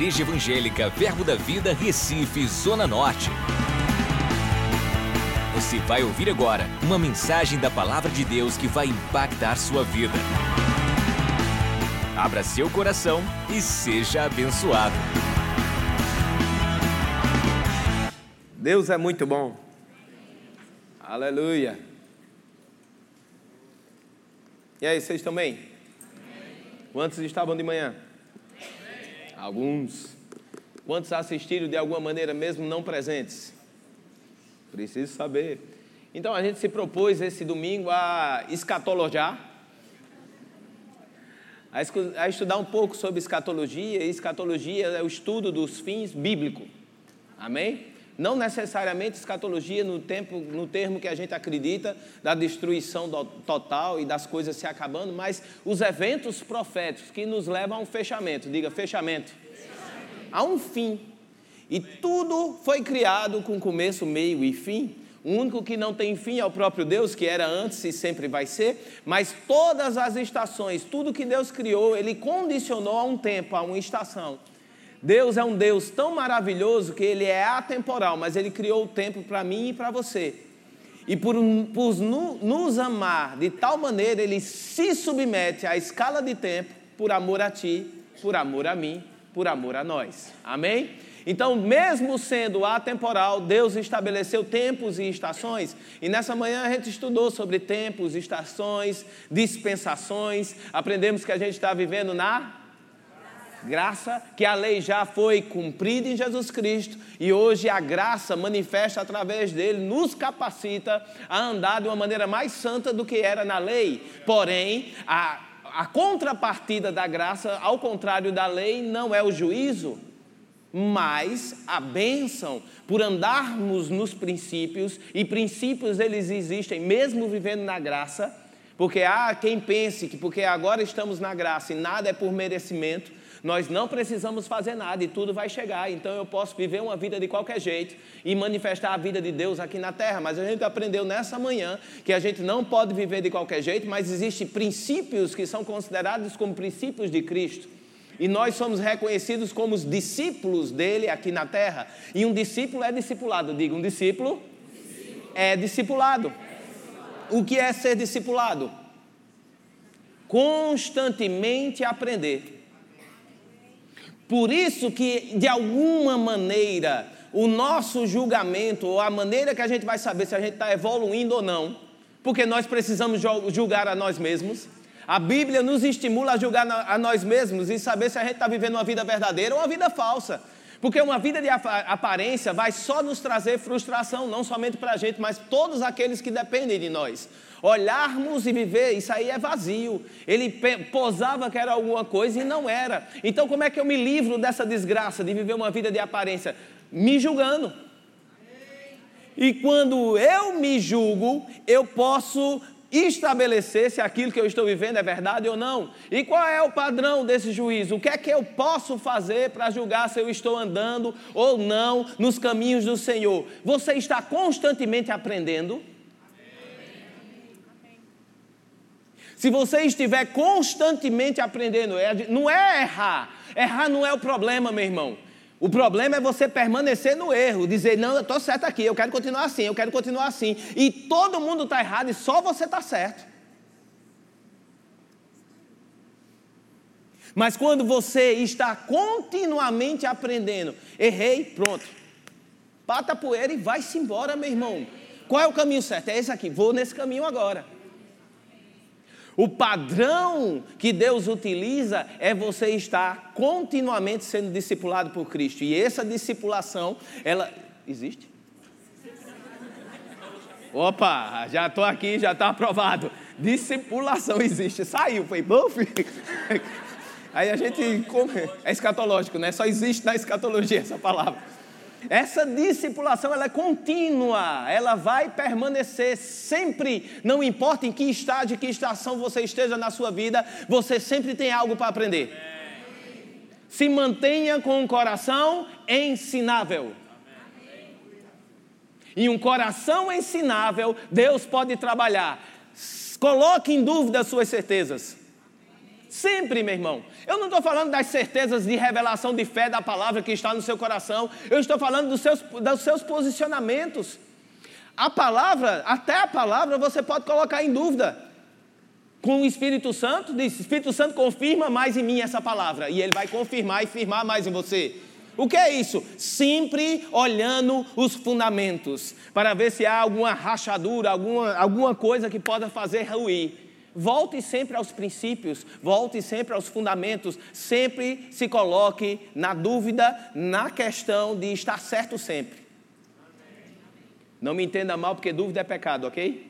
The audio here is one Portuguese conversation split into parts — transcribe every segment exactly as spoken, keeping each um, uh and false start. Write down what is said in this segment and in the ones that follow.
Igreja Evangélica Verbo da Vida, Recife, Zona Norte. Você vai ouvir agora uma mensagem da Palavra de Deus que vai impactar sua vida. Abra seu coração e seja abençoado. Deus é muito bom. Aleluia. E aí, vocês estão bem? Quantos estavam de manhã? Alguns. Quantos assistiram de alguma maneira, mesmo não presentes? Preciso saber. Então, a gente se propôs esse domingo a escatologiar, a estudar um pouco sobre escatologia. E escatologia é o estudo dos fins bíblico. Amém? Não necessariamente escatologia no, tempo, no termo que a gente acredita, da destruição do, total e das coisas se acabando, mas os eventos proféticos que nos levam a um fechamento. Diga, fechamento. Fechamento. A um fim. E tudo foi criado com começo, meio e fim. O único que não tem fim é o próprio Deus, que era antes e sempre vai ser. Mas todas as estações, tudo que Deus criou, Ele condicionou a um tempo, a uma estação. Deus é um Deus tão maravilhoso que Ele é atemporal, mas Ele criou o tempo para mim e para você. E por, por nos amar de tal maneira, Ele se submete à escala de tempo por amor a ti, por amor a mim, por amor a nós. Amém? Então, mesmo sendo atemporal, Deus estabeleceu tempos e estações. E nessa manhã a gente estudou sobre tempos, estações, dispensações. Aprendemos que a gente está vivendo na... graça, que a lei já foi cumprida em Jesus Cristo e hoje a graça manifesta através dele, nos capacita a andar de uma maneira mais santa do que era na lei. Porém, a, a contrapartida da graça, ao contrário da lei, não é o juízo, mas a bênção, por andarmos nos princípios, e princípios eles existem mesmo vivendo na graça, porque há quem pense que porque agora estamos na graça e nada é por merecimento, nós não precisamos fazer nada e tudo vai chegar. Então eu posso viver uma vida de qualquer jeito e manifestar a vida de Deus aqui na terra. Mas a gente aprendeu nessa manhã que a gente não pode viver de qualquer jeito, mas existem princípios que são considerados como princípios de Cristo. E nós somos reconhecidos como os discípulos dele aqui na terra. E um discípulo é discipulado. Diga, um discípulo é discipulado. O que é ser discipulado? Constantemente aprender. Por isso que, de alguma maneira, o nosso julgamento, ou a maneira que a gente vai saber se a gente está evoluindo ou não, porque nós precisamos julgar a nós mesmos, a Bíblia nos estimula a julgar a nós mesmos e saber se a gente está vivendo uma vida verdadeira ou uma vida falsa, porque uma vida de aparência vai só nos trazer frustração, não somente para a gente, mas todos aqueles que dependem de nós. Olharmos e viver, isso aí é vazio. Ele posava que era alguma coisa e não era. Então como é que eu me livro dessa desgraça de viver uma vida de aparência? Me julgando. E quando eu me julgo, eu posso estabelecer se aquilo que eu estou vivendo é verdade ou não. E qual é o padrão desse juízo? O que é que eu posso fazer para julgar se eu estou andando ou não nos caminhos do Senhor? Você está constantemente aprendendo? Se você estiver constantemente aprendendo, não é errar. Errar não é o problema, meu irmão. O problema é você permanecer no erro, dizer, não, eu estou certo aqui, eu quero continuar assim, eu quero continuar assim. E todo mundo está errado e só você está certo. Mas quando você está continuamente aprendendo, errei, pronto. Pata a poeira e vai-se embora, meu irmão. Qual é o caminho certo? É esse aqui, vou nesse caminho agora. O padrão que Deus utiliza é você estar continuamente sendo discipulado por Cristo. E essa discipulação, ela... Existe? Opa, já estou aqui, já está aprovado. Discipulação existe. Saiu, foi bom, filho? Aí a gente... É escatológico, né? Só existe na escatologia essa palavra. Essa discipulação, ela é contínua, ela vai permanecer sempre, não importa em que estágio, que estação você esteja na sua vida, você sempre tem algo para aprender. Amém. Se mantenha com um coração ensinável. Amém. E um coração ensinável, Deus pode trabalhar. Coloque em dúvida as suas certezas. Se sempre, meu irmão. Eu não estou falando das certezas de revelação de fé da palavra que está no seu coração. Eu estou falando dos seus, dos seus posicionamentos. A palavra, até a palavra você pode colocar em dúvida. Com o Espírito Santo, diz, Espírito Santo, confirma mais em mim essa palavra. E ele vai confirmar e firmar mais em você. O que é isso? Sempre olhando os fundamentos, para ver se há alguma rachadura, alguma, alguma coisa que possa fazer ruir. Volte sempre aos princípios, volte sempre aos fundamentos, sempre se coloque na dúvida, na questão de estar certo sempre. Não me entenda mal, porque dúvida é pecado, ok?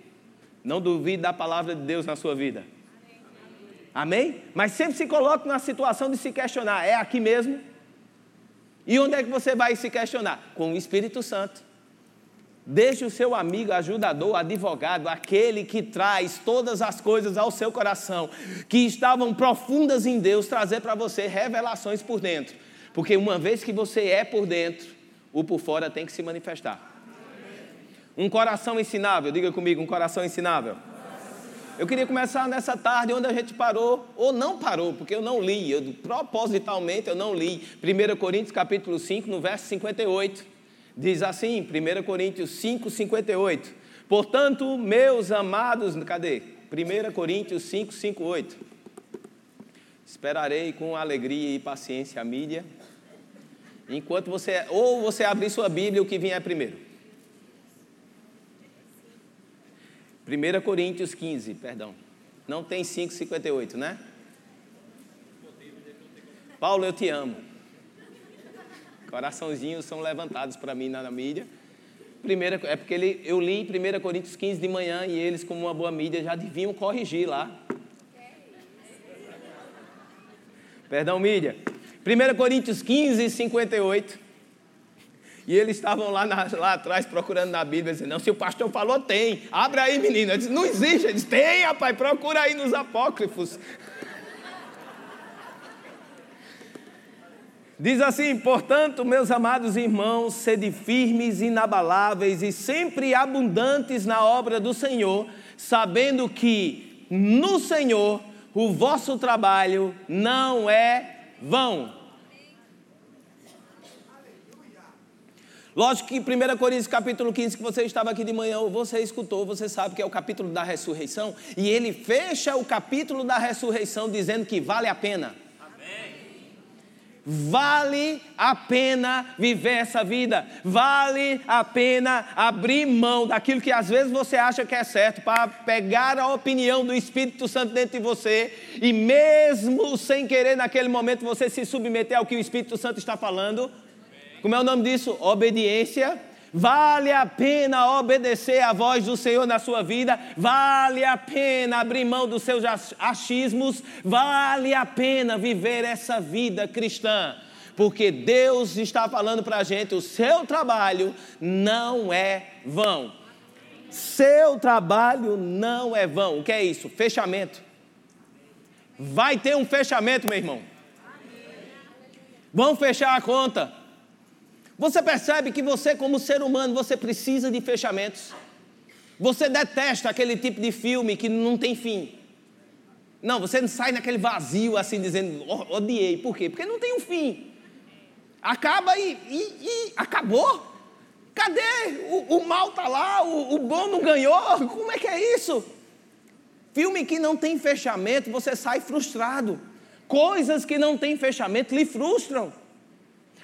Não duvide da palavra de Deus na sua vida. Amém? Mas sempre se coloque na situação de se questionar, é aqui mesmo? E onde é que você vai se questionar? Com o Espírito Santo. Deixe o seu amigo, ajudador, advogado, aquele que traz todas as coisas ao seu coração, que estavam profundas em Deus, trazer para você revelações por dentro. Porque uma vez que você é por dentro, o por fora tem que se manifestar. Um coração ensinável, diga comigo, um coração ensinável. Eu queria começar nessa tarde onde a gente parou, ou não parou, porque eu não li, eu, propositalmente eu não li. Primeiro Coríntios capítulo cinco, no verso cinquenta e oito, diz assim, Primeiro Coríntios cinco, cinquenta e oito. Portanto, meus amados, cadê? Primeiro Coríntios cinco, cinquenta e oito. Esperarei com alegria e paciência a mídia, enquanto você, ou você abrir sua Bíblia, o que vier primeiro. Primeiro Coríntios quinze, perdão, não tem cinco, cinquenta e oito, né? Paulo, eu te amo. Coraçãozinhos são levantados para mim na mídia. Primeira, é porque ele, eu li Primeiro Coríntios quinze de manhã e eles, como uma boa mídia, já deviam corrigir lá. Perdão, mídia. Primeiro Coríntios quinze, cinquenta e oito. E eles estavam lá, na, lá atrás procurando na Bíblia, dizendo, não, se o pastor falou, tem. Abre aí, menina. Eu disse, não existe. Ele disse, tem, rapaz, procura aí nos apócrifos. Diz assim, portanto, meus amados irmãos, sede firmes, inabaláveis e sempre abundantes na obra do Senhor, sabendo que no Senhor o vosso trabalho não é vão. Lógico que Primeiro Coríntios capítulo quinze, que você estava aqui de manhã, ou você escutou, você sabe que é o capítulo da ressurreição, e ele fecha o capítulo da ressurreição dizendo que vale a pena. Amém. Vale a pena viver essa vida, vale a pena abrir mão daquilo que às vezes você acha que é certo, para pegar a opinião do Espírito Santo dentro de você, e mesmo sem querer naquele momento você se submeter ao que o Espírito Santo está falando. Como é o nome disso? Obediência. Vale a pena obedecer à voz do Senhor na sua vida, vale a pena abrir mão dos seus achismos, vale a pena viver essa vida cristã, porque Deus está falando para a gente, o seu trabalho não é vão. Seu trabalho não é vão. O que é isso? Fechamento. Vai ter um fechamento, meu irmão. Vão fechar a conta. Você percebe que você, como ser humano, você precisa de fechamentos. Você detesta aquele tipo de filme que não tem fim. Não, você não sai naquele vazio assim dizendo, odiei. Por quê? Porque não tem um fim. Acaba e, e, e acabou. Cadê? O, o mal está lá, o, o bom não ganhou. Como é que é isso? Filme que não tem fechamento, você sai frustrado. Coisas que não têm fechamento lhe frustram.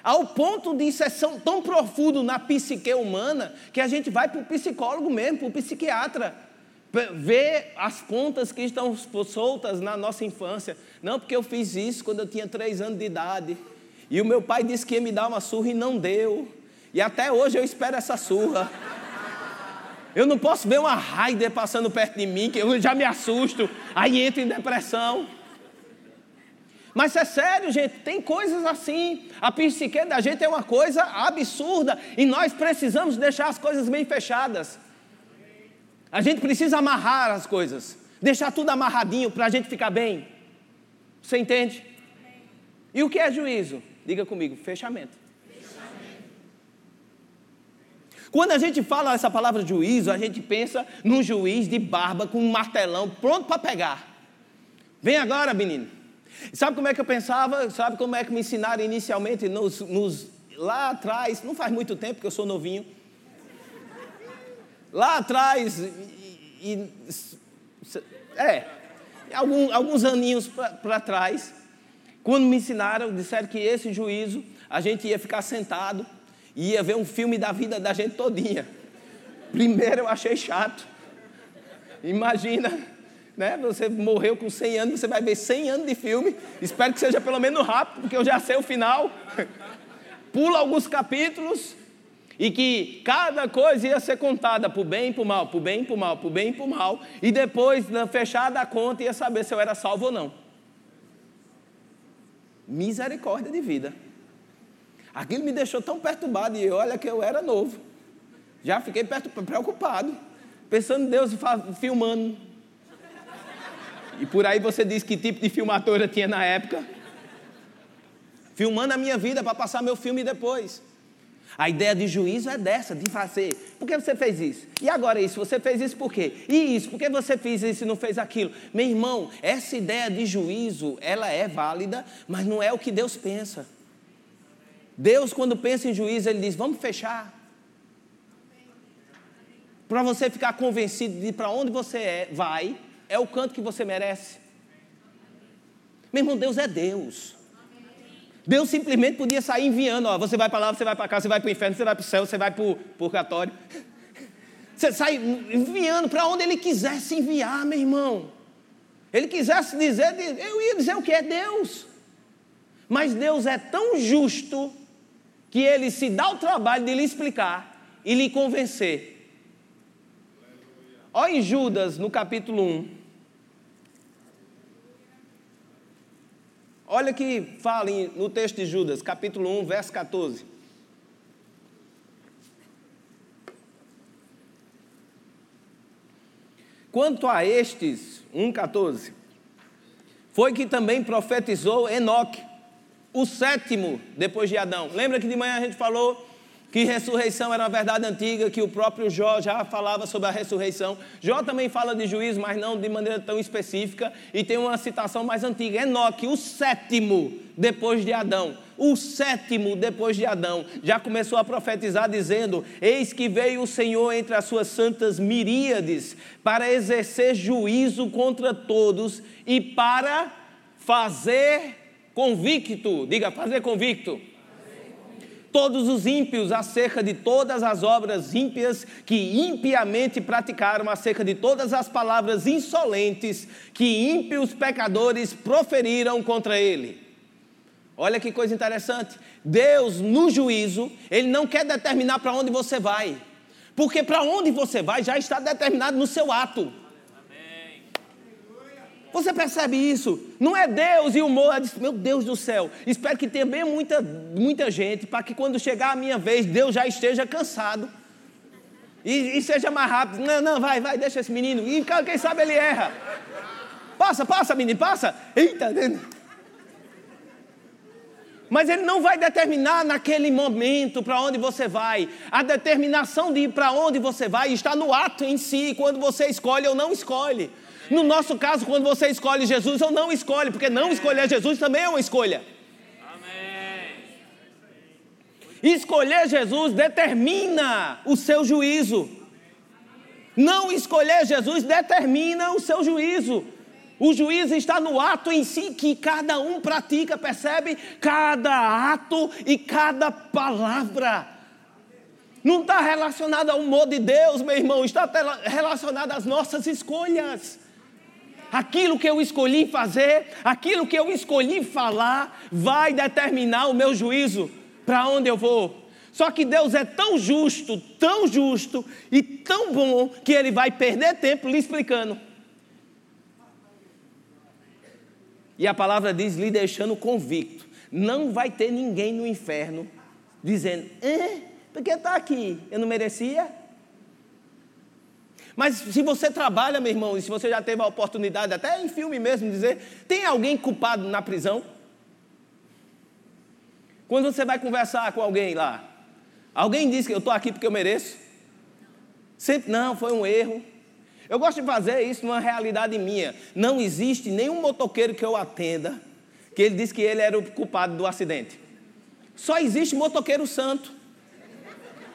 Ao ponto de inserção tão profundo na psique humana, que a gente vai para o psicólogo mesmo, para o psiquiatra, ver as pontas que estão soltas na nossa infância. Não, porque eu fiz isso quando eu tinha três anos de idade, e o meu pai disse que ia me dar uma surra e não deu, e até hoje eu espero essa surra. Eu não posso ver uma raider passando perto de mim, que eu já me assusto, aí entro em depressão. Mas é sério, gente, tem coisas assim. A psique da gente é uma coisa absurda e nós precisamos deixar as coisas bem fechadas. A gente precisa amarrar as coisas, deixar tudo amarradinho para a gente ficar bem. Você entende? E o que é juízo? Diga comigo, fechamento. Quando a gente fala essa palavra juízo, a gente pensa num juiz de barba com um martelão pronto para pegar. Vem agora, menino. Sabe como é que eu pensava? Sabe como é que me ensinaram inicialmente nos, nos, lá atrás? Não faz muito tempo que eu sou novinho. Lá atrás, e, e, é, alguns, alguns aninhos para trás, quando me ensinaram, disseram que esse juízo, a gente ia ficar sentado e ia ver um filme da vida da gente todinha. Primeiro eu achei chato. Imagina, né? Você morreu com cem anos, você vai ver cem anos de filme. Espero que seja pelo menos rápido, porque eu já sei o final. Pula alguns capítulos. E que cada coisa ia ser contada por bem e por mal, por bem e por mal, por bem e por mal. E depois, na fechada a conta, ia saber se eu era salvo ou não. Misericórdia de vida. Aquilo me deixou tão perturbado. E olha que eu era novo. Já fiquei preocupado. Pensando em Deus filmando. E por aí você diz que tipo de filmadora tinha na época. Filmando a minha vida para passar meu filme depois. A ideia de juízo é dessa, de fazer. Por que você fez isso? E agora isso? Você fez isso por quê? E isso? Por que você fez isso e não fez aquilo? Meu irmão, essa ideia de juízo, ela é válida, mas não é o que Deus pensa. Deus, quando pensa em juízo, Ele diz, vamos fechar. Para você ficar convencido de para onde você é, vai, é o canto que você merece. Meu irmão, Deus é Deus. Deus simplesmente podia sair enviando, ó, você vai para lá, você vai para cá, você vai para o inferno, você vai para o céu, você vai para o purgatório. Você sai enviando para onde Ele quisesse enviar, meu irmão. Ele quisesse dizer, eu ia dizer o que é Deus. Mas Deus é tão justo que Ele se dá o trabalho de lhe explicar e lhe convencer. Olha em Judas, no capítulo um. Olha que fala no texto de Judas, capítulo um, verso catorze. Quanto a estes, um, catorze, foi que também profetizou Enoque, o sétimo depois de Adão. Lembra que de manhã a gente falou que ressurreição era uma verdade antiga, que o próprio Jó já falava sobre a ressurreição. Jó também fala de juízo, mas não de maneira tão específica, e tem uma citação mais antiga, Enoque, o sétimo depois de Adão, o sétimo depois de Adão, já começou a profetizar dizendo, eis que veio o Senhor entre as suas santas miríades, para exercer juízo contra todos, e para fazer convicto, diga, fazer convicto, todos os ímpios acerca de todas as obras ímpias que impiamente praticaram, acerca de todas as palavras insolentes que ímpios pecadores proferiram contra ele. Olha que coisa interessante, Deus no juízo, Ele não quer determinar para onde você vai, porque para onde você vai já está determinado no seu ato. Você percebe isso? Não é Deus e o humor, meu Deus do céu, espero que tenha bem muita, muita gente, para que quando chegar a minha vez, Deus já esteja cansado, e, e seja mais rápido, não, não, vai, vai, deixa esse menino, e quem sabe ele erra, passa, passa menino, passa, eita, mas Ele não vai determinar naquele momento para onde você vai. A determinação de ir para onde você vai está no ato em si, quando você escolhe ou não escolhe. No nosso caso, quando você escolhe Jesus ou não escolhe, porque não escolher Jesus também é uma escolha. Amém. Escolher Jesus determina o seu juízo. Não escolher Jesus determina o seu juízo. O juízo está no ato em si que cada um pratica, percebe? Cada ato e cada palavra. Não está relacionado ao humor de Deus, meu irmão, está relacionado às nossas escolhas. Aquilo que eu escolhi fazer, aquilo que eu escolhi falar, vai determinar o meu juízo, para onde eu vou. Só que Deus é tão justo, tão justo e tão bom, que Ele vai perder tempo lhe explicando. E a palavra diz, lhe deixando convicto, não vai ter ninguém no inferno, dizendo, hã? Porque está aqui, eu não merecia. Mas se você trabalha, meu irmão, e se você já teve a oportunidade, até em filme mesmo, dizer, tem alguém culpado na prisão? Quando você vai conversar com alguém lá, alguém diz que eu estou aqui porque eu mereço? Sempre não, foi um erro. Eu gosto de fazer isso numa realidade minha. Não existe nenhum motoqueiro que eu atenda que ele disse que ele era o culpado do acidente. Só existe motoqueiro santo.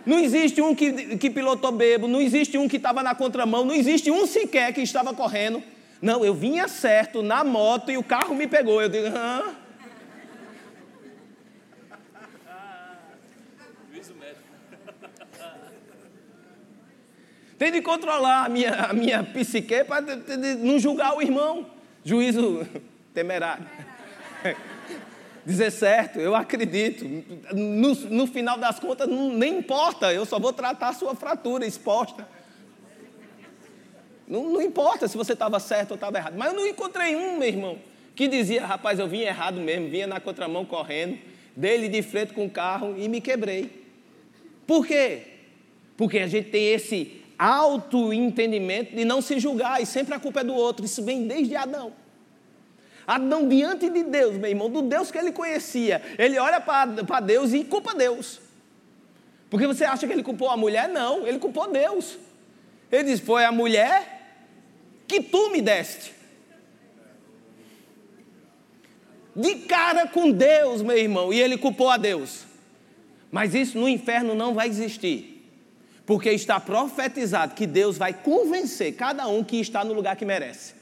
Não existe um que, que pilotou bêbado, não existe um que estava na contramão, não existe um sequer que estava correndo. Não, eu vinha certo na moto e o carro me pegou. Eu digo, hã? Tem de controlar a minha, a minha psique para não julgar o irmão. Juízo temerário. Dizer certo, eu acredito. No, no final das contas, não, nem importa. Eu só vou tratar a sua fratura exposta. Não, não importa se você estava certo ou estava errado. Mas eu não encontrei um, meu irmão, que dizia, rapaz, eu vim errado mesmo, vinha na contramão correndo, dei-lhe de frente com o carro e me quebrei. Por quê? Porque a gente tem esse auto-entendimento de não se julgar, e sempre a culpa é do outro. Isso vem desde Adão. Adão, diante de Deus, meu irmão, do Deus que ele conhecia, ele olha para Deus e culpa Deus. Porque você acha que ele culpou a mulher? Não, ele culpou Deus. Ele diz, foi a mulher que tu me deste. De cara com Deus, meu irmão, e ele culpou a Deus. Mas isso no inferno não vai existir, porque está profetizado que Deus vai convencer cada um que está no lugar que merece.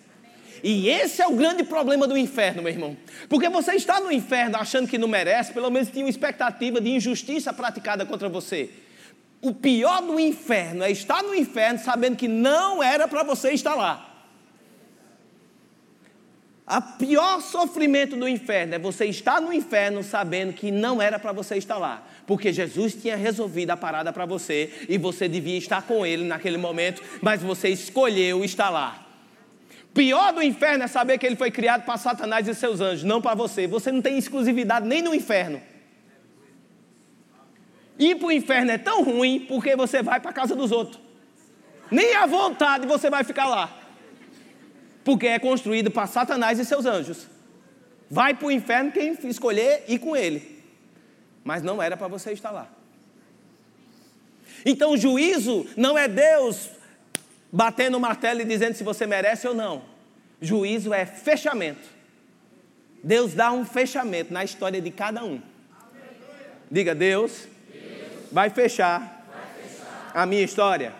E esse é o grande problema do inferno, meu irmão. Porque você está no inferno achando que não merece, pelo menos tinha uma expectativa de injustiça praticada contra você. O pior do inferno é estar no inferno sabendo que não era para você estar lá. O pior sofrimento do inferno é você estar no inferno sabendo que não era para você estar lá, porque Jesus tinha resolvido a parada para você e você devia estar com ele naquele momento, mas você escolheu estar lá. Pior do inferno é saber que ele foi criado para Satanás e seus anjos, não para você. Você não tem exclusividade nem no inferno. Ir para o inferno é tão ruim porque você vai para a casa dos outros. Nem à vontade você vai ficar lá, porque é construído para Satanás e seus anjos. Vai para o inferno quem escolher ir com ele. Mas não era para você estar lá. Então o juízo não é Deus batendo o martelo e dizendo se você merece ou não. Juízo é fechamento. Deus dá um fechamento na história de cada um. Diga, Deus, Deus vai fechar, vai fechar a, minha a minha história.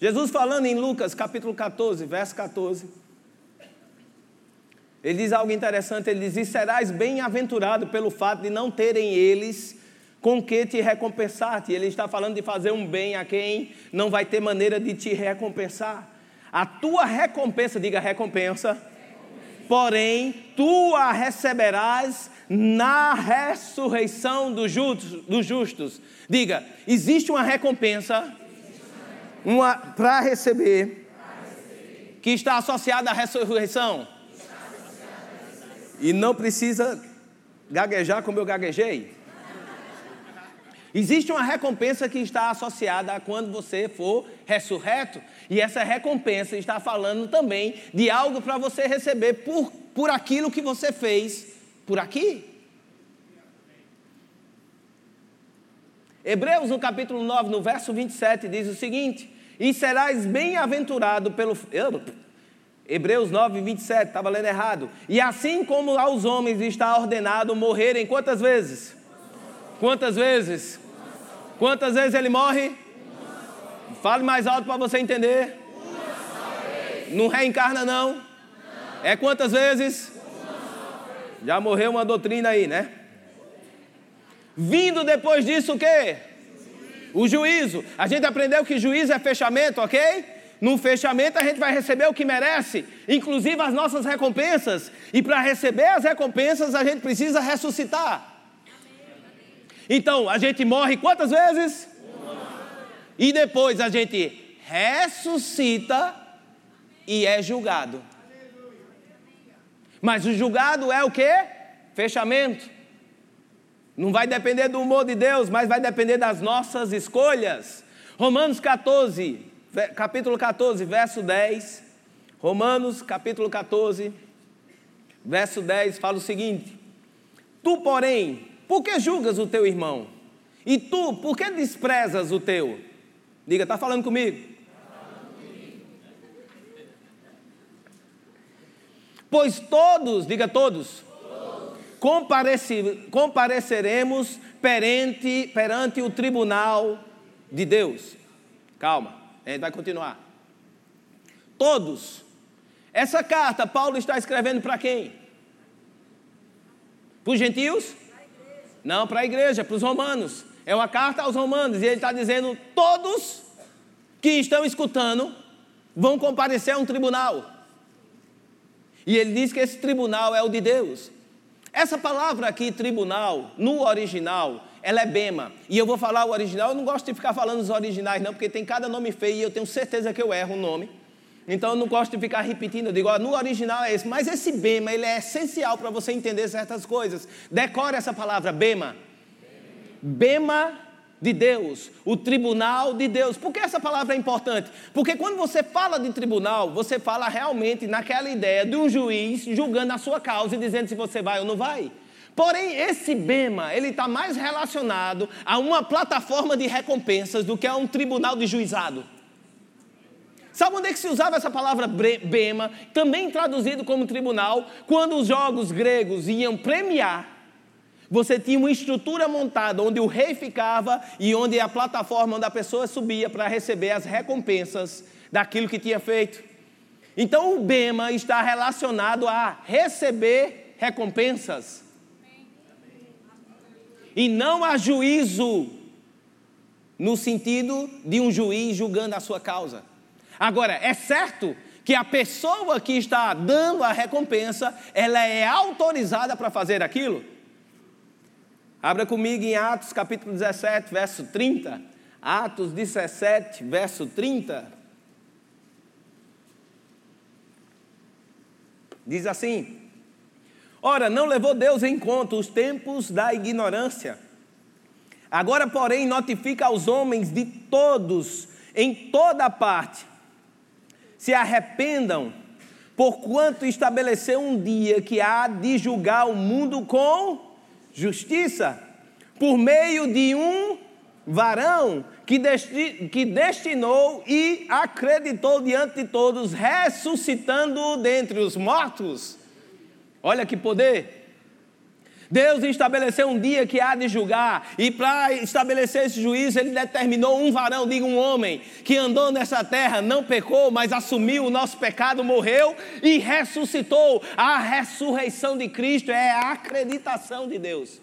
Jesus falando em Lucas capítulo catorze, verso catorze, ele diz algo interessante, ele diz, e serás bem-aventurado pelo fato de não terem eles com que te recompensar-te. Ele está falando de fazer um bem a quem não vai ter maneira de te recompensar. A tua recompensa, diga recompensa, recompensa. Porém, tu a receberás na ressurreição dos justos, dos justos. Diga, existe uma recompensa para receber, receber, que está associada à ressurreição, e não precisa gaguejar como eu gaguejei. Existe uma recompensa que está associada a quando você for ressurreto, e essa recompensa está falando também de algo para você receber por, por aquilo que você fez por aqui. Hebreus no capítulo nove, no verso vinte e sete, diz o seguinte, e serás bem-aventurado pelo... Hebreus nove, vinte e sete, estava lendo errado. E assim como aos homens está ordenado morrerem quantas vezes? Quantas vezes? Quantas vezes ele morre? Fale mais alto para você entender. Não reencarna, não? É quantas vezes? Já morreu uma doutrina aí, né? Vindo depois disso o quê? O juízo. A gente aprendeu que juízo é fechamento, ok? No fechamento a gente vai receber o que merece, inclusive as nossas recompensas. E para receber as recompensas a gente precisa ressuscitar. Então a gente morre quantas vezes? E depois a gente ressuscita e é julgado. Mas o julgado é o quê? Fechamento. Não vai depender do humor de Deus, mas vai depender das nossas escolhas. Romanos catorze, capítulo catorze, verso dez. Romanos capítulo catorze, verso dez, fala o seguinte: tu, porém, por que julgas o teu irmão? E tu, por que desprezas o teu? Diga, está falando comigo? Pois todos, diga todos, todos. Compareci, compareceremos perante, perante o tribunal de Deus. Calma, a gente vai continuar. Todos. Essa carta Paulo está escrevendo para quem? Para os gentios? Não, para a igreja, para os romanos. É uma carta aos romanos, e ele está dizendo: todos que estão escutando vão comparecer a um tribunal. E ele diz que esse tribunal é o de Deus. Essa palavra aqui, tribunal, no original, ela é bema. E eu vou falar o original, eu não gosto de ficar falando os originais não, porque tem cada nome feio e eu tenho certeza que eu erro o nome. Então eu não gosto de ficar repetindo, eu digo, ó, no original é esse. Mas esse bema, ele é essencial para você entender certas coisas. Decore essa palavra, bema. Bema de Deus, o tribunal de Deus. Por que essa palavra é importante? Porque quando você fala de tribunal, você fala realmente naquela ideia de um juiz julgando a sua causa e dizendo se você vai ou não vai. Porém, esse bema, ele está mais relacionado a uma plataforma de recompensas do que a um tribunal de juizado. Sabe onde é que se usava essa palavra bema, também traduzido como tribunal? Quando os jogos gregos iam premiar, você tinha uma estrutura montada onde o rei ficava e onde a plataforma onde a pessoa subia para receber as recompensas daquilo que tinha feito. Então o bema está relacionado a receber recompensas e não a juízo no sentido de um juiz julgando a sua causa. Agora, é certo que a pessoa que está dando a recompensa, ela é autorizada para fazer aquilo? Abra comigo em Atos capítulo dezessete, verso trinta. Atos dezessete, verso trinta. Diz assim: ora, não levou Deus em conta os tempos da ignorância. Agora, porém, notifica aos homens de todos, em toda parte, se arrependam, porquanto estabeleceu um dia que há de julgar o mundo com justiça, por meio de um varão que, desti- que destinou e acreditou diante de todos, ressuscitando dentre os mortos. Olha que poder! Deus estabeleceu um dia que há de julgar, e para estabelecer esse juízo, ele determinou um varão, diga um homem, que andou nessa terra, não pecou, mas assumiu o nosso pecado, morreu e ressuscitou. A ressurreição de Cristo é a acreditação de Deus.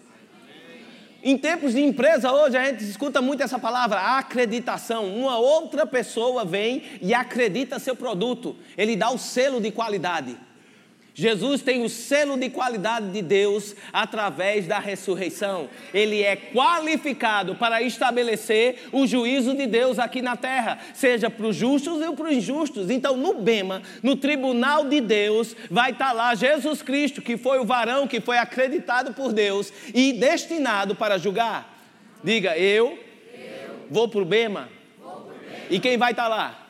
Em tempos de empresa hoje, a gente escuta muito essa palavra, acreditação. Uma outra pessoa vem e acredita seu produto, ele dá o selo de qualidade. Jesus tem o selo de qualidade de Deus através da ressurreição. Ele é qualificado para estabelecer o juízo de Deus aqui na terra, seja para os justos ou para os injustos. Então no bema, no tribunal de Deus, vai estar lá Jesus Cristo, que foi o varão que foi acreditado por Deus e destinado para julgar. Diga, eu, eu. Vou para o bema. Bema. E quem vai estar lá?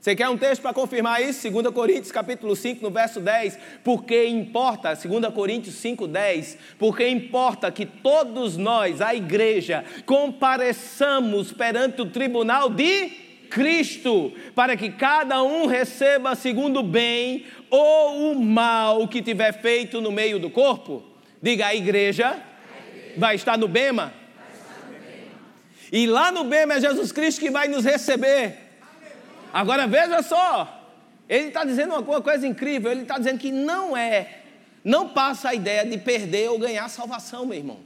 Você quer um texto para confirmar isso? dois Coríntios capítulo cinco, no verso dez, porque importa, dois Coríntios cinco, dez, porque importa que todos nós, a igreja, compareçamos perante o tribunal de Cristo, para que cada um receba segundo o bem ou o mal que tiver feito no meio do corpo. Diga, a igreja, a igreja. Vai estar no bema, vai estar no bema, e lá no bema é Jesus Cristo que vai nos receber. Agora veja só, ele está dizendo uma coisa incrível, ele está dizendo que não é, não passa a ideia de perder ou ganhar salvação, meu irmão.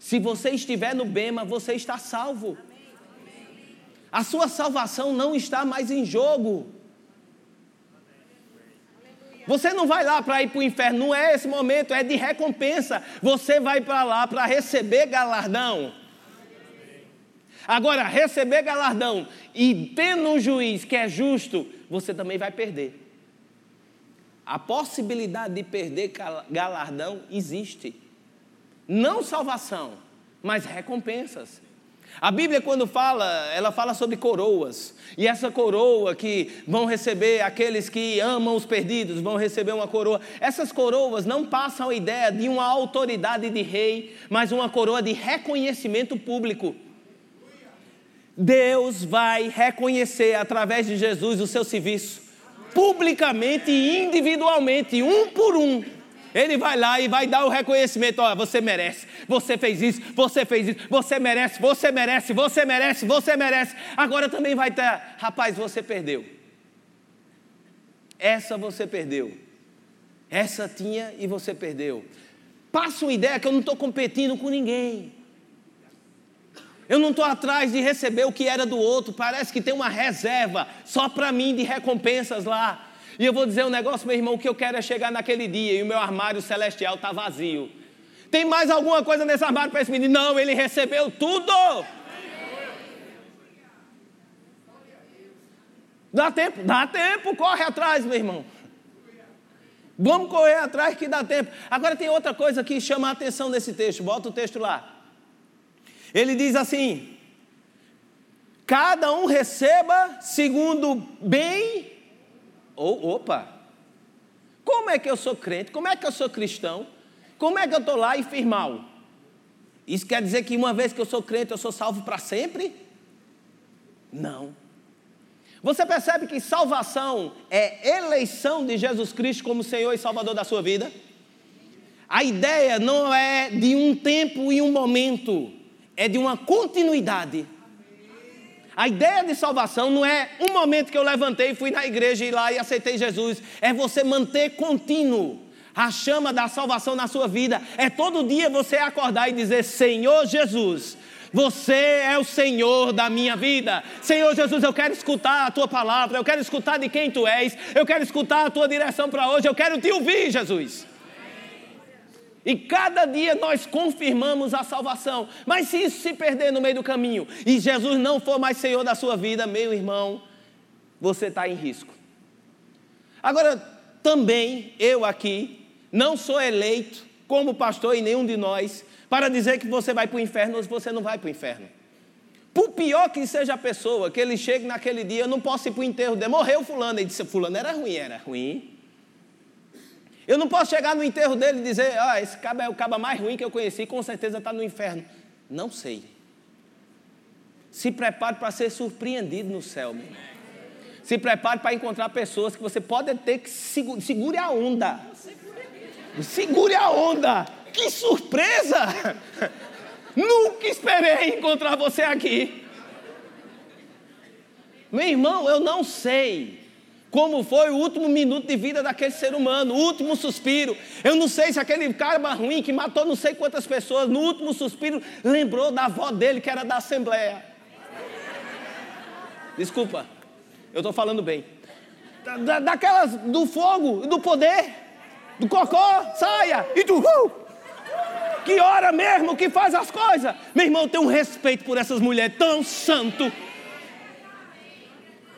Se você estiver no bema, você está salvo. A sua salvação não está mais em jogo. Você não vai lá para ir para o inferno, não é esse momento, é de recompensa. Você vai para lá para receber galardão. Agora, receber galardão e tendo um juiz que é justo, você também vai perder. A possibilidade de perder galardão existe. Não salvação, mas recompensas. A Bíblia, quando fala, ela fala sobre coroas. E essa coroa que vão receber aqueles que amam os perdidos, vão receber uma coroa. Essas coroas não passam a ideia de uma autoridade de rei, mas uma coroa de reconhecimento público. Deus vai reconhecer através de Jesus o seu serviço, publicamente e individualmente, um por um. Ele vai lá e vai dar o reconhecimento. Olha, você merece, você fez isso, você fez isso, você merece, você merece, você merece, você merece. Agora também vai ter, rapaz, você perdeu. Essa você perdeu. Essa tinha e você perdeu. Passa uma ideia que eu não estou competindo com ninguém. Eu não estou atrás de receber o que era do outro. Parece que tem uma reserva só para mim de recompensas lá. E eu vou dizer um negócio, meu irmão, o que eu quero é chegar naquele dia e o meu armário celestial está vazio. Tem mais alguma coisa nesse armário para esse menino? Não, ele recebeu tudo. Dá tempo, dá tempo, corre atrás, meu irmão. Vamos correr atrás que dá tempo. Agora tem outra coisa que chama a atenção nesse texto, bota o texto lá. Ele diz assim: cada um receba segundo bem. Oh, opa, como é que eu sou crente? Como é que eu sou cristão? Como é que eu estou lá e fiz mal? Isso quer dizer que uma vez que eu sou crente, eu sou salvo para sempre? Não. Você percebe que salvação é eleição de Jesus Cristo como Senhor e Salvador da sua vida? A ideia não é de um tempo e um momento, é de uma continuidade. A ideia de salvação não é um momento que eu levantei, fui na igreja e lá e aceitei Jesus. É você manter contínuo a chama da salvação na sua vida. É todo dia você acordar e dizer: Senhor Jesus, você é o Senhor da minha vida. Senhor Jesus, eu quero escutar a tua palavra, eu quero escutar de quem tu és, eu quero escutar a tua direção para hoje, eu quero te ouvir, Jesus. E cada dia nós confirmamos a salvação. Mas se isso se perder no meio do caminho e Jesus não for mais Senhor da sua vida, meu irmão, você está em risco. Agora, também eu aqui não sou eleito como pastor e nenhum de nós para dizer que você vai para o inferno ou você não vai para o inferno. Por pior que seja a pessoa, que ele chegue naquele dia, eu não posso ir para o enterro dele. Morreu fulano, ele disse, fulano era ruim, era ruim. Eu não posso chegar no enterro dele e dizer, ah, esse caba é o caba mais ruim que eu conheci, com certeza está no inferno. Não sei. Se prepare para ser surpreendido no céu, meu irmão. Se prepare para encontrar pessoas que você pode ter que segure, segure a onda. Segure a onda. Que surpresa! Nunca esperei encontrar você aqui. Meu irmão, eu não sei como foi o último minuto de vida daquele ser humano, o último suspiro. Eu não sei se aquele cara ruim que matou não sei quantas pessoas, no último suspiro, lembrou da avó dele que era da Assembleia. Desculpa, eu estou falando bem. Da, da, daquelas do fogo, do poder, do cocô, saia, e do uh, que ora mesmo, que faz as coisas. Meu irmão, eu tenho um respeito por essas mulheres tão santo.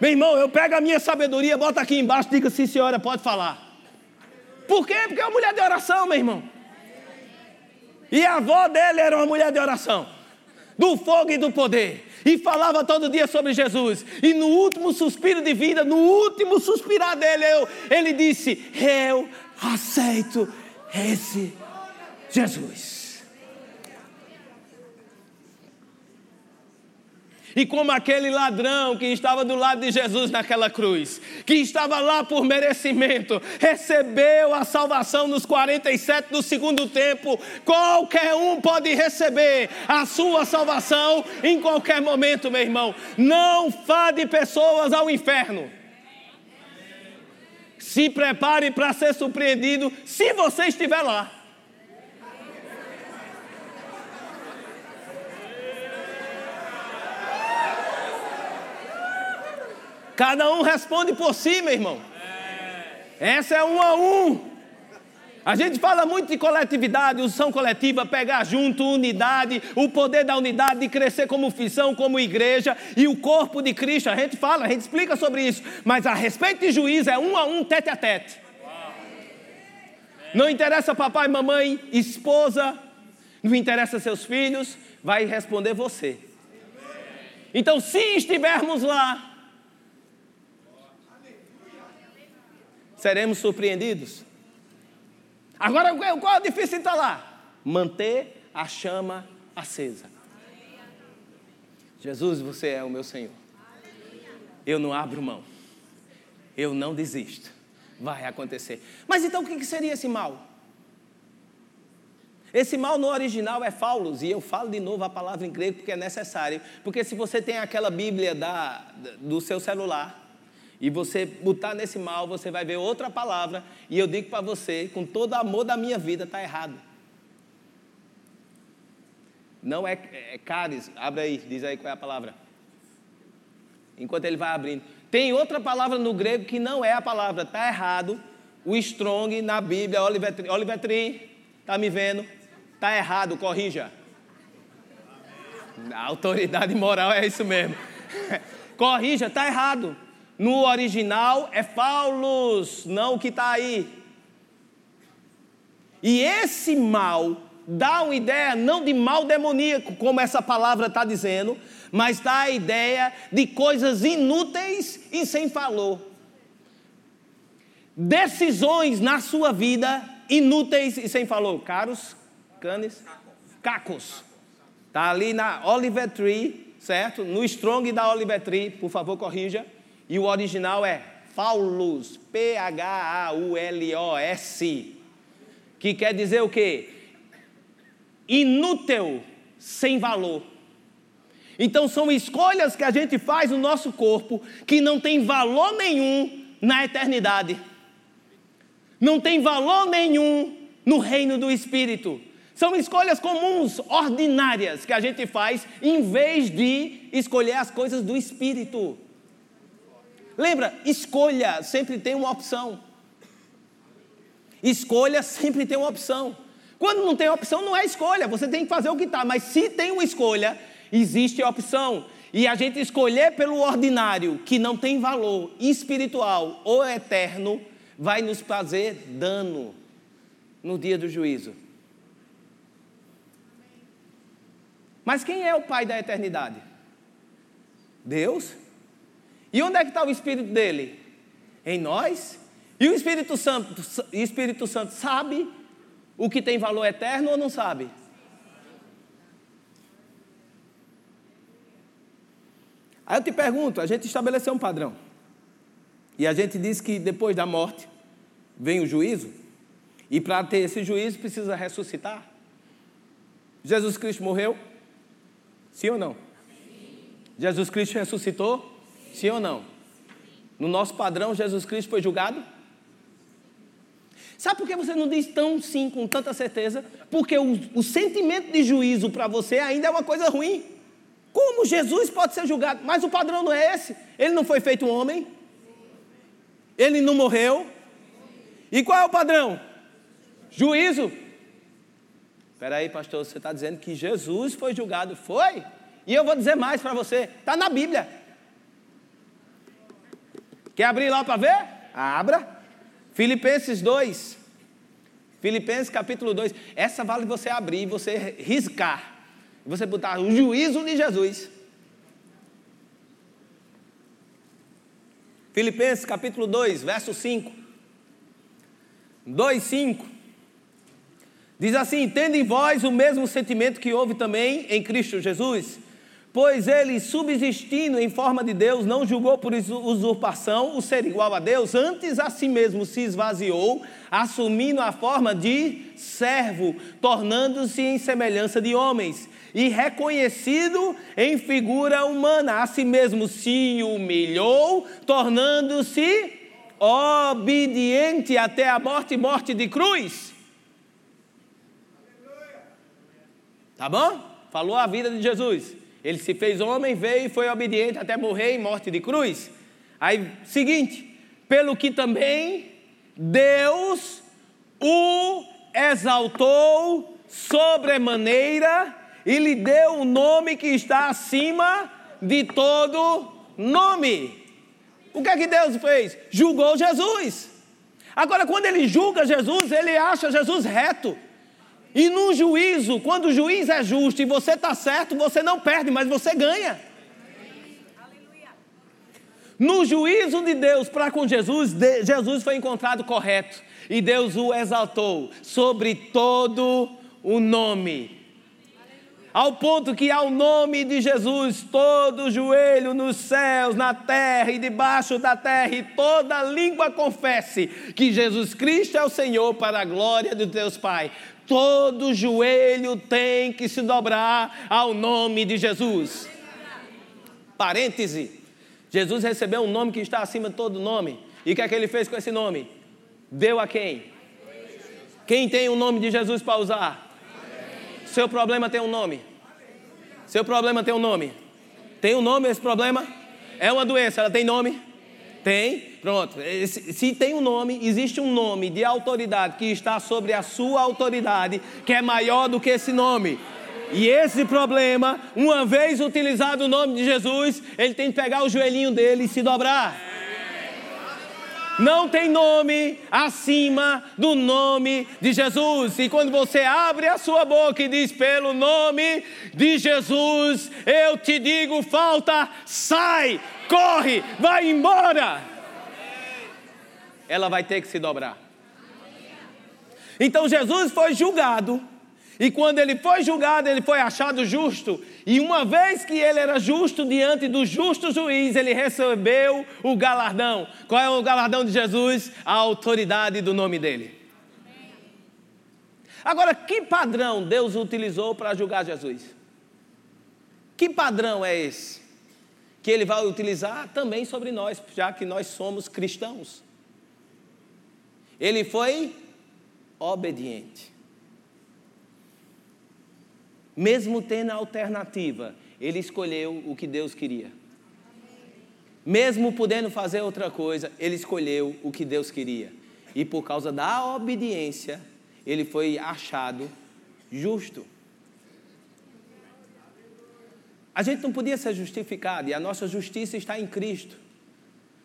Meu irmão, eu pego a minha sabedoria, boto aqui embaixo, digo assim, senhora, pode falar. Por quê? Porque é uma mulher de oração, meu irmão. E a avó dele era uma mulher de oração, do fogo e do poder. E falava todo dia sobre Jesus. E no último suspiro de vida, no último suspirar dele, eu, ele disse, eu aceito esse Jesus. E como aquele ladrão que estava do lado de Jesus naquela cruz, que estava lá por merecimento, recebeu a salvação nos quarenta e sete do segundo tempo, qualquer um pode receber a sua salvação em qualquer momento, meu irmão. Não fade pessoas ao inferno. Se prepare para ser surpreendido se você estiver lá. Cada um responde por si, meu irmão. Essa é um a um. A gente fala muito de coletividade, unção coletiva, pegar junto, unidade, o poder da unidade de crescer como função, como igreja e o corpo de Cristo. A gente fala, a gente explica sobre isso. Mas a respeito de juízo é um a um, tete a tete. Não interessa papai, mamãe, esposa, não interessa seus filhos, vai responder você. Então, se estivermos lá, seremos surpreendidos. Agora, qual é o difícil de estar lá? Manter a chama acesa. Jesus, você é o meu Senhor. Eu não abro mão. Eu não desisto. Vai acontecer. Mas então o que seria esse mal? Esse mal no original é faulos, e eu falo de novo a palavra em grego porque é necessário, porque se você tem aquela Bíblia da, do seu celular, e você botar nesse mal, você vai ver outra palavra, e eu digo para você, com todo o amor da minha vida, está errado. Não é, é cáris, abre aí, diz aí qual é a palavra. Enquanto ele vai abrindo. Tem outra palavra no grego que não é a palavra, está errado, o strong na Bíblia, Olivetri, Olivetri, está me vendo? Está errado, corrija. A autoridade moral é isso mesmo. Corrija, está errado. No original é faulos, não o que está aí. E esse mal dá uma ideia não de mal demoníaco, como essa palavra está dizendo, mas dá a ideia de coisas inúteis e sem valor. Decisões na sua vida inúteis e sem valor. Caros, canes, cacos. Está ali na Oliver Tree, certo? No Strong da Oliver Tree, por favor, corrija. E o original é Paulos, P H A U L O S, que quer dizer o quê? Inútil, sem valor. Então são escolhas que a gente faz no nosso corpo que não tem valor nenhum na eternidade. Não tem valor nenhum no reino do Espírito. São escolhas comuns, ordinárias, que a gente faz em vez de escolher as coisas do Espírito. Lembra, escolha sempre tem uma opção. Escolha sempre tem uma opção. Quando não tem opção, não é escolha, você tem que fazer o que está. Mas se tem uma escolha, existe a opção. E a gente escolher pelo ordinário, que não tem valor espiritual ou eterno, vai nos fazer dano no dia do juízo. Mas quem é o Pai da eternidade? Deus. E onde é que está o Espírito dele? Em nós. E o Espírito Santo, Espírito Santo sabe o que tem valor eterno ou não sabe? Aí eu te pergunto, a gente estabeleceu um padrão. E a gente diz que depois da morte vem o juízo. E para ter esse juízo precisa ressuscitar. Jesus Cristo morreu? Sim ou não? Sim. Jesus Cristo ressuscitou? Sim ou não? No nosso padrão, Jesus Cristo foi julgado? Sabe por que você não diz tão sim, com tanta certeza? Porque o, o sentimento de juízo para você ainda é uma coisa ruim. Como Jesus pode ser julgado? Mas o padrão não é esse. Ele não foi feito homem. Ele não morreu. E qual é o padrão? Juízo. Espera aí, pastor, você está dizendo que Jesus foi julgado. Foi? E eu vou dizer mais para você. Está na Bíblia. Quer abrir lá para ver? Abra. Filipenses dois. Filipenses capítulo dois. Essa vale você abrir, você riscar. Você botar o juízo de Jesus. Filipenses capítulo dois, verso cinco. dois, cinco. Diz assim: tende em vós o mesmo sentimento que houve também em Cristo Jesus. Pois ele, subsistindo em forma de Deus, não julgou por usurpação o ser igual a Deus, antes a si mesmo se esvaziou, assumindo a forma de servo, tornando-se em semelhança de homens, e reconhecido em figura humana, a si mesmo se humilhou, tornando-se obediente até a morte e morte de cruz. Tá bom? Falou a vida de Jesus. Ele se fez homem, veio e foi obediente até morrer em morte de cruz. Aí, seguinte, pelo que também Deus o exaltou sobremaneira e lhe deu um nome que está acima de todo nome. O que é que Deus fez? Julgou Jesus. Agora, quando ele julga Jesus, ele acha Jesus reto. E no juízo, quando o juiz é justo e você está certo, você não perde, mas você ganha. No juízo de Deus para com Jesus, Jesus foi encontrado correto. E Deus o exaltou sobre todo o nome. ao ponto que ao nome de Jesus todo joelho nos céus, na terra e debaixo da terra, e toda língua confesse que Jesus Cristo é o Senhor, para a glória de Deus Pai. Todo joelho tem que se dobrar ao nome de Jesus. Parêntese, Jesus recebeu um nome que está acima de todo nome. E o que é que ele fez com esse nome? Deu a quem? Quem tem o nome de Jesus para usar? Seu problema tem um nome. Seu problema tem um nome. Tem um nome esse problema? É uma doença, ela tem nome? Tem. Pronto. Se tem um nome, existe um nome de autoridade que está sobre a sua autoridade, que é maior do que esse nome. E esse problema, uma vez utilizado o nome de Jesus, ele tem que pegar o joelhinho dele e se dobrar. Não tem nome acima do nome de Jesus. E quando você abre a sua boca e diz pelo nome de Jesus, eu te digo, falta, sai, corre, vai embora. Ela vai ter que se dobrar. Então Jesus foi julgado. E quando ele foi julgado, ele foi achado justo. E uma vez que ele era justo diante do justo juiz, ele recebeu o galardão. Qual é o galardão de Jesus? A autoridade do nome dele. Agora, que padrão Deus utilizou para julgar Jesus? Que padrão é esse? Que ele vai utilizar também sobre nós, já que nós somos cristãos. Ele foi obediente. Mesmo tendo a alternativa, ele escolheu o que Deus queria. Mesmo podendo fazer outra coisa, ele escolheu o que Deus queria. E por causa da obediência, ele foi achado justo. A gente não podia ser justificado, e a nossa justiça está em Cristo.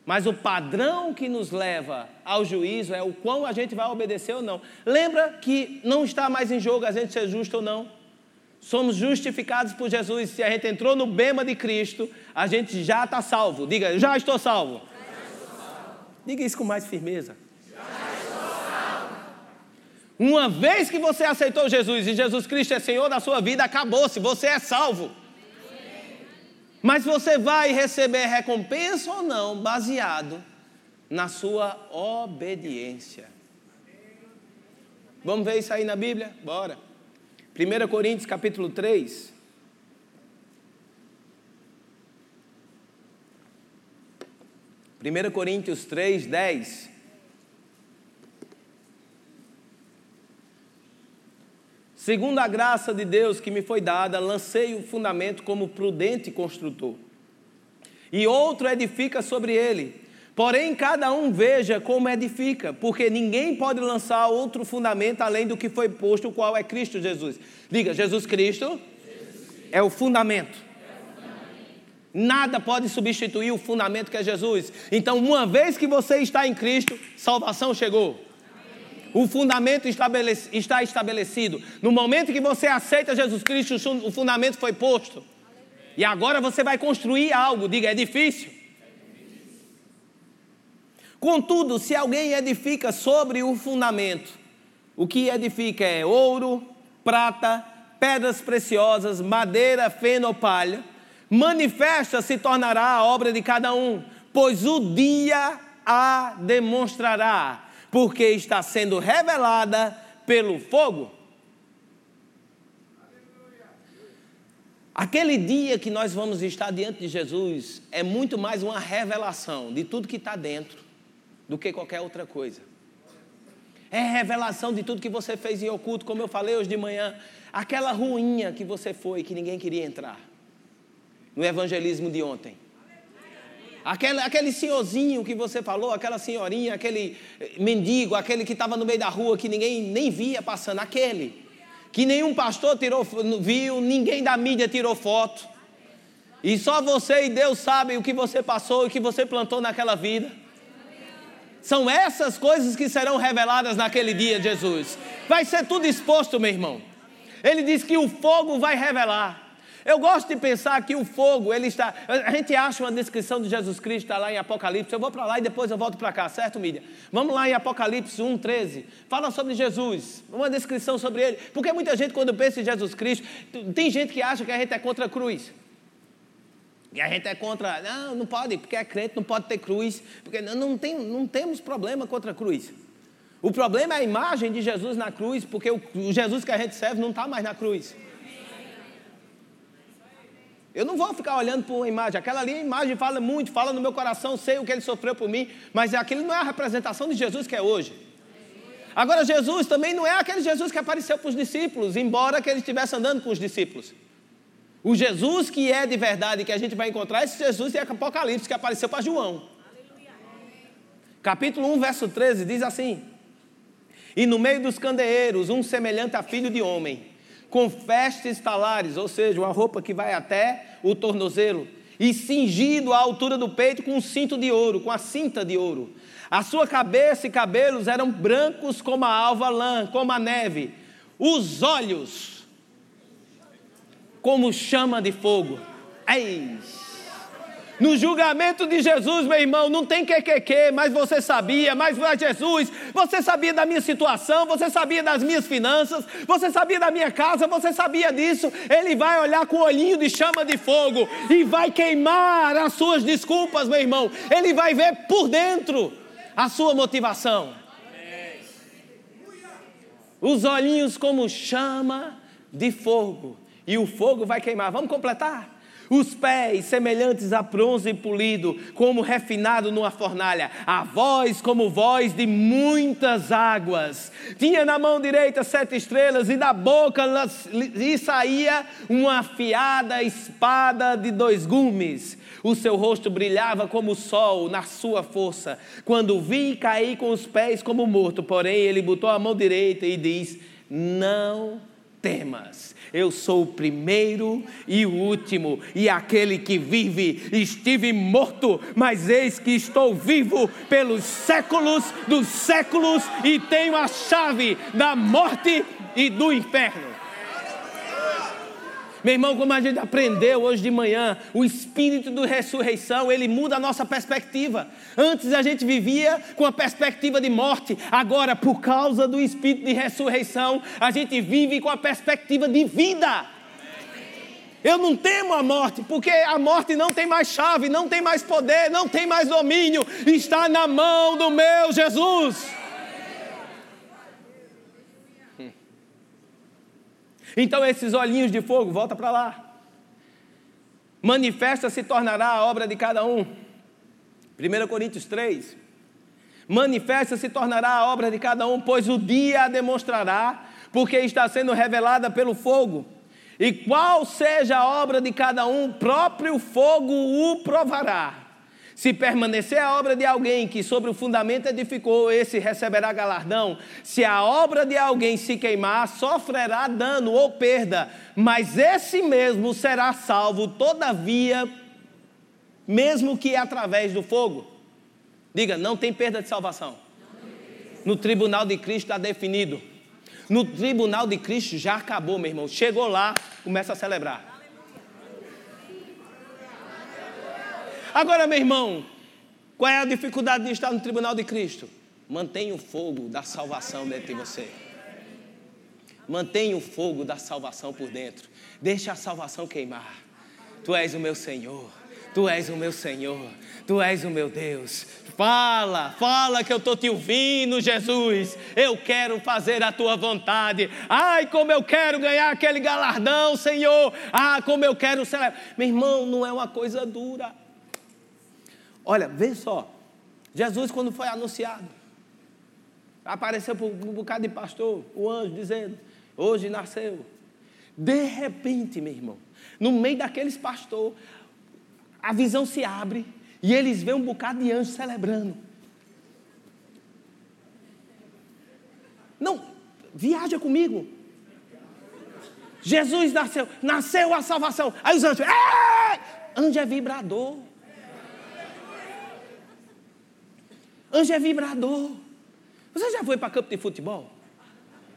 Mas o padrão que nos leva ao juízo é o quão a gente vai obedecer ou não. Lembra que não está mais em jogo a gente ser justo ou não. Somos justificados por Jesus. Se a gente entrou no Bema de Cristo, a gente já está salvo. Diga, já estou salvo. Já estou salvo. Diga isso com mais firmeza. Já estou salvo. Uma vez que você aceitou Jesus e Jesus Cristo é Senhor da sua vida, acabou-se, você é salvo. Mas você vai receber recompensa ou não, baseado na sua obediência. Vamos ver isso aí na Bíblia? Bora. primeira Coríntios capítulo três, primeira Coríntios três, dez, segundo a graça de Deus que me foi dada, lancei o fundamento como prudente construtor, e outro edifica sobre ele. Porém, cada um veja como edifica, porque ninguém pode lançar outro fundamento além do que foi posto, o qual é Cristo Jesus. Diga, Jesus Cristo, Jesus Cristo. É, o é o fundamento. Nada pode substituir o fundamento que é Jesus. Então, uma vez que você está em Cristo, salvação chegou. O fundamento está estabelecido. No momento que você aceita Jesus Cristo, o fundamento foi posto. E agora você vai construir algo. Diga, é difícil. Contudo, se alguém edifica sobre o fundamento, o que edifica é ouro, prata, pedras preciosas, madeira, feno ou palha, manifesta se tornará a obra de cada um, pois o dia a demonstrará, porque está sendo revelada pelo fogo. Aquele dia que nós vamos estar diante de Jesus é muito mais uma revelação de tudo que está dentro do que qualquer outra coisa. É revelação de tudo que você fez em oculto, como eu falei hoje de manhã, aquela ruinha que você foi, que ninguém queria entrar, no evangelismo de ontem, aquele, aquele senhorzinho que você falou, aquela senhorinha, aquele mendigo, aquele que estava no meio da rua, que ninguém nem via passando, aquele que nenhum pastor tirou, viu, ninguém da mídia tirou foto, e só você e Deus sabem o que você passou e o que você plantou naquela vida. São essas coisas que serão reveladas naquele dia, Jesus. Vai ser tudo exposto, meu irmão. Ele diz que o fogo vai revelar. Eu gosto de pensar que o fogo, ele está... A gente acha uma descrição de Jesus Cristo, está lá em Apocalipse. Eu vou para lá e depois eu volto para cá, certo, Mídia? Vamos lá em Apocalipse um, treze. Fala sobre Jesus, uma descrição sobre ele. Porque muita gente, quando pensa em Jesus Cristo, tem gente que acha que a gente é contra a cruz. E a gente é contra... Não, não pode, porque é crente, não pode ter cruz. Porque não, tem, não temos problema contra a cruz. O problema é a imagem de Jesus na cruz, porque o, o Jesus que a gente serve não está mais na cruz. Eu não vou ficar olhando para uma imagem. Aquela ali, a imagem fala muito, fala no meu coração, sei o que ele sofreu por mim, mas aquilo não é a representação de Jesus que é hoje. Agora, Jesus também não é aquele Jesus que apareceu para os discípulos, embora que ele estivesse andando com os discípulos. O Jesus que é de verdade, que a gente vai encontrar, é esse Jesus de Apocalipse, que apareceu para João. Capítulo um, verso treze, diz assim: e no meio dos candeeiros, um semelhante a filho de homem, com vestes talares, ou seja, uma roupa que vai até o tornozelo, e cingido à altura do peito com um cinto de ouro, com a cinta de ouro. A sua cabeça e cabelos eram brancos como a alva lã, como a neve. Os olhos, como chama de fogo. Eis. No julgamento de Jesus, meu irmão, não tem que, que, que, mas você sabia, mas Jesus, você sabia da minha situação, você sabia das minhas finanças, você sabia da minha casa, você sabia disso. Ele vai olhar com o olhinho de chama de fogo e vai queimar as suas desculpas, meu irmão. Ele vai ver por dentro a sua motivação. Os olhinhos como chama de fogo, e o fogo vai queimar. Vamos completar? Os pés semelhantes a bronze polido, como refinado numa fornalha. A voz como voz de muitas águas. Tinha na mão direita sete estrelas, e da boca lhe saía uma afiada espada de dois gumes. O seu rosto brilhava como o sol na sua força. Quando vi, caí com os pés como morto. Porém, ele botou a mão direita e diz: não temas. Eu sou o primeiro e o último, e aquele que vive. Estive morto, mas eis que estou vivo pelos séculos dos séculos, e tenho a chave da morte e do inferno. Meu irmão, como a gente aprendeu hoje de manhã, o espírito da ressurreição, ele muda a nossa perspectiva. Antes a gente vivia com a perspectiva de morte. Agora, por causa do espírito de ressurreição, a gente vive com a perspectiva de vida. Eu não temo a morte, porque a morte não tem mais chave, não tem mais poder, não tem mais domínio. Está na mão do meu Jesus. Então esses olhinhos de fogo, volta para lá, manifesta se tornará a obra de cada um. Primeiro Coríntios três, manifesta se tornará a obra de cada um, pois o dia a demonstrará, porque está sendo revelada pelo fogo, e qual seja a obra de cada um, próprio fogo o provará. Se permanecer a obra de alguém que sobre o fundamento edificou, esse receberá galardão. Se a obra de alguém se queimar, sofrerá dano ou perda, mas esse mesmo será salvo, todavia, mesmo que através do fogo. Diga, não tem perda de salvação. No tribunal de Cristo está definido. No tribunal de Cristo já acabou, meu irmão. Chegou lá, começa a celebrar. Agora, meu irmão, qual é a dificuldade de estar no tribunal de Cristo? Mantenha o fogo da salvação dentro de você. Mantenha o fogo da salvação por dentro. Deixa a salvação queimar. Tu és o meu Senhor. Tu és o meu Senhor. Tu és o meu Deus. Fala, fala que eu estou te ouvindo, Jesus. Eu quero fazer a tua vontade. Ai, como eu quero ganhar aquele galardão, Senhor. Ah, como eu quero celebrar. Meu irmão, não é uma coisa dura. Olha, vê só, Jesus, quando foi anunciado, apareceu para um bocado de pastor, o anjo dizendo: hoje nasceu. De repente, meu irmão, no meio daqueles pastores, a visão se abre e eles veem um bocado de anjo celebrando. Não, viaja comigo. Jesus nasceu, nasceu a salvação. Aí os anjos: ei! Anjo é vibrador. Anjo é vibrador. Você já foi para campo de futebol?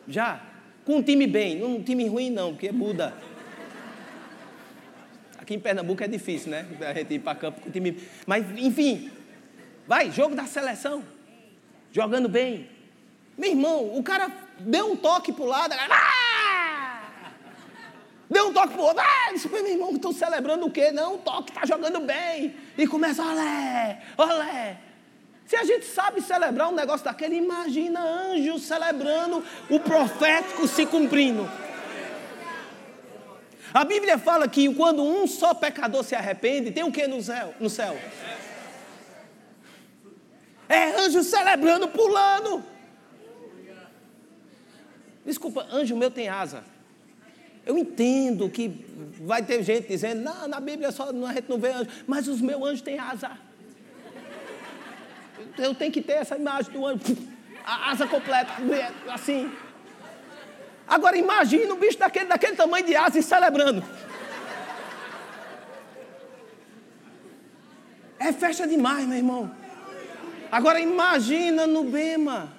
Já? Com um time bem, não um time ruim não, porque muda. Aqui em Pernambuco é difícil, né? A gente ir para campo com o time. Mas, enfim, vai, jogo da seleção. Jogando bem. Meu irmão, o cara deu um toque para o lado. Ah! Deu um toque para o outro. Ah, disse, meu irmão, estou celebrando o quê? Não, o toque está jogando bem. E começa, olé, olé. Se a gente sabe celebrar um negócio daquele, imagina anjos celebrando o profético se cumprindo. A Bíblia fala que quando um só pecador se arrepende, tem o que no céu? No céu? É anjo celebrando, pulando. Desculpa, anjo meu tem asa. Eu entendo que vai ter gente dizendo, não, na Bíblia só a gente não vê anjo, mas os meus anjos têm asa. Eu tenho que ter essa imagem do anjo, a asa completa, assim. Agora imagina um bicho daquele, daquele tamanho de asa e celebrando. É festa demais, meu irmão. Agora imagina no Bema.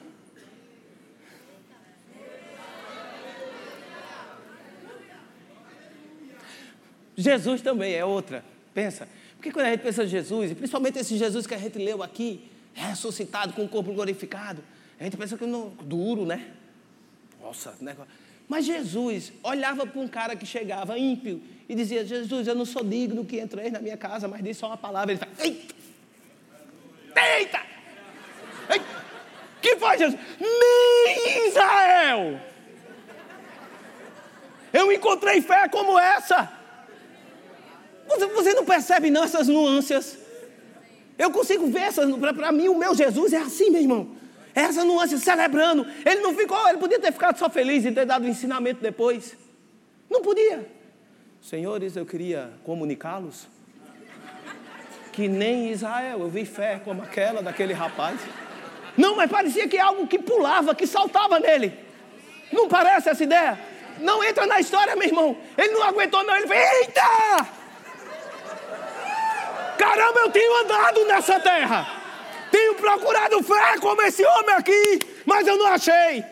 Jesus também é outra, pensa. Porque quando a gente pensa em Jesus, e principalmente esse Jesus que a gente leu aqui, ressuscitado com o corpo glorificado, a gente pensa que não, duro, né? Nossa, né? Mas Jesus olhava para um cara que chegava ímpio e dizia, Jesus, eu não sou digno que entreis na minha casa, mas disse só uma palavra. Ele fala, eita, eita, eita, que foi, Jesus? Nem Israel eu encontrei fé como essa. Você, você não percebe não essas nuances? Eu consigo ver essas, para mim o meu Jesus é assim, meu irmão. Essa nuance, celebrando. Ele não ficou, ele podia ter ficado só feliz e ter dado o ensinamento depois. Não podia. Senhores, eu queria comunicá-los que nem Israel eu vi fé como aquela daquele rapaz. Não, mas parecia que algo que pulava, que saltava nele. Não parece essa ideia? Não entra na história, meu irmão. Ele não aguentou não, ele fez, eita! Caramba, eu tenho andado nessa terra. Tenho procurado fé como esse homem aqui, mas eu não achei.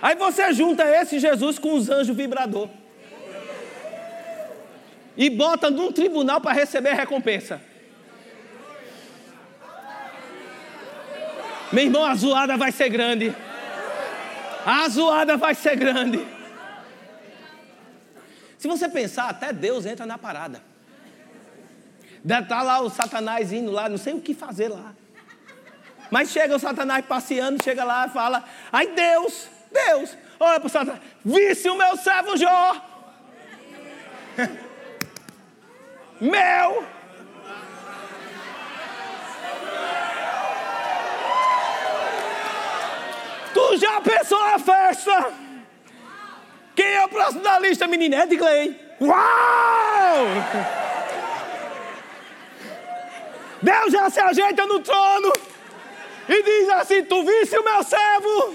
Aí você junta esse Jesus com os anjos vibrador e bota num tribunal para receber a recompensa. Meu irmão, a zoada vai ser grande. A zoada vai ser grande. Se você pensar, até Deus entra na parada. Está lá o Satanás indo lá, não sei o que fazer lá. Mas chega o Satanás passeando, chega lá e fala, ai Deus, Deus, olha para o Satanás, visse o meu servo Jó. Meu. Tu já pensou a festa? Quem é o próximo da lista, menina? É de Clay. Uau! Deus já se ajeita no trono e diz assim, tu viste o meu servo?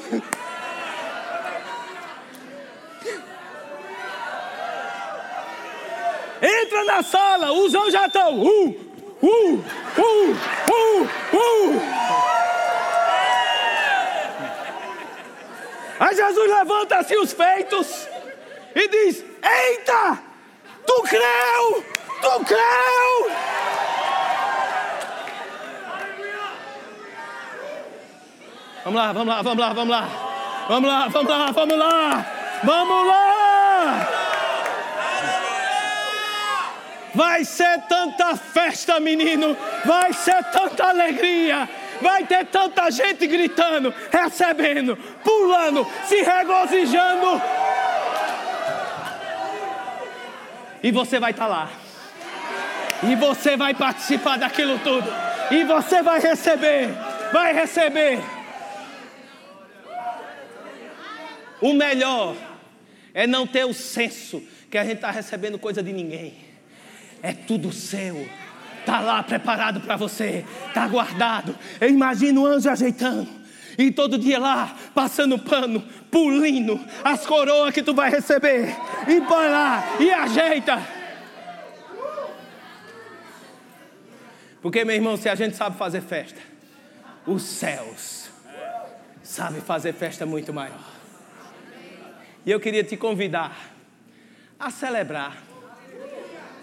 Entra na sala, os anjos já estão. Uh, uh, uh, uh, uh. Aí Jesus levanta assim os feitos e diz, eita, tu creu, tu creu. Vamos lá, vamos lá, vamos lá, vamos lá. Vamos lá, vamos lá, vamos lá. Vamos lá. Vai ser tanta festa, menino. Vai ser tanta alegria. Vai ter tanta gente gritando, recebendo, pulando, se regozijando. E você vai estar lá. E você vai participar daquilo tudo. E você vai receber. Vai receber. O melhor é não ter o senso que a gente está recebendo coisa de ninguém. É tudo seu. Está lá preparado para você. Está guardado. Eu imagino o anjo ajeitando. E todo dia lá, passando pano, pulindo as coroas que tu vai receber. E vai lá e ajeita. Porque, meu irmão, se a gente sabe fazer festa, os céus sabem fazer festa muito maior. E eu queria te convidar a celebrar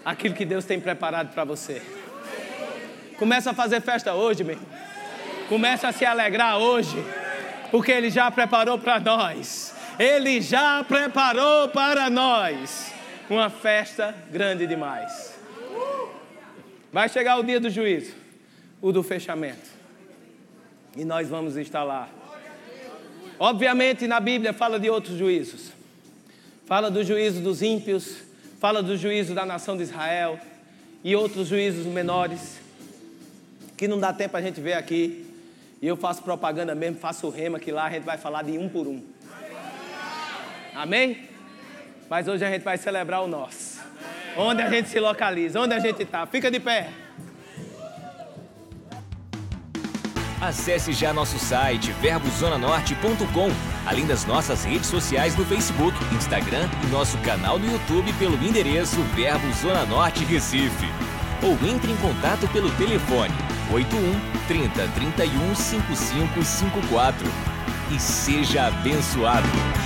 aquilo que Deus tem preparado para você. Começa a fazer festa hoje, meu. Começa a se alegrar hoje, porque Ele já preparou para nós. Ele já preparou para nós uma festa grande demais. Vai chegar o dia do juízo, o do fechamento, e nós vamos estar lá. Obviamente na Bíblia fala de outros juízos. Fala do juízo dos ímpios, fala do juízo da nação de Israel e outros juízos menores que não dá tempo a gente ver aqui. E eu faço propaganda mesmo, faço o rema, que lá a gente vai falar de um por um. Amém? Mas hoje a gente vai celebrar o nosso. Onde a gente se localiza, onde a gente está. Fica de pé. Acesse já nosso site verbo zona norte ponto com, além das nossas redes sociais no Facebook, Instagram e nosso canal no YouTube pelo endereço Verbo Zona Norte Recife. Ou entre em contato pelo telefone oito um, três zero, três um, cinco cinco cinco quatro e seja abençoado.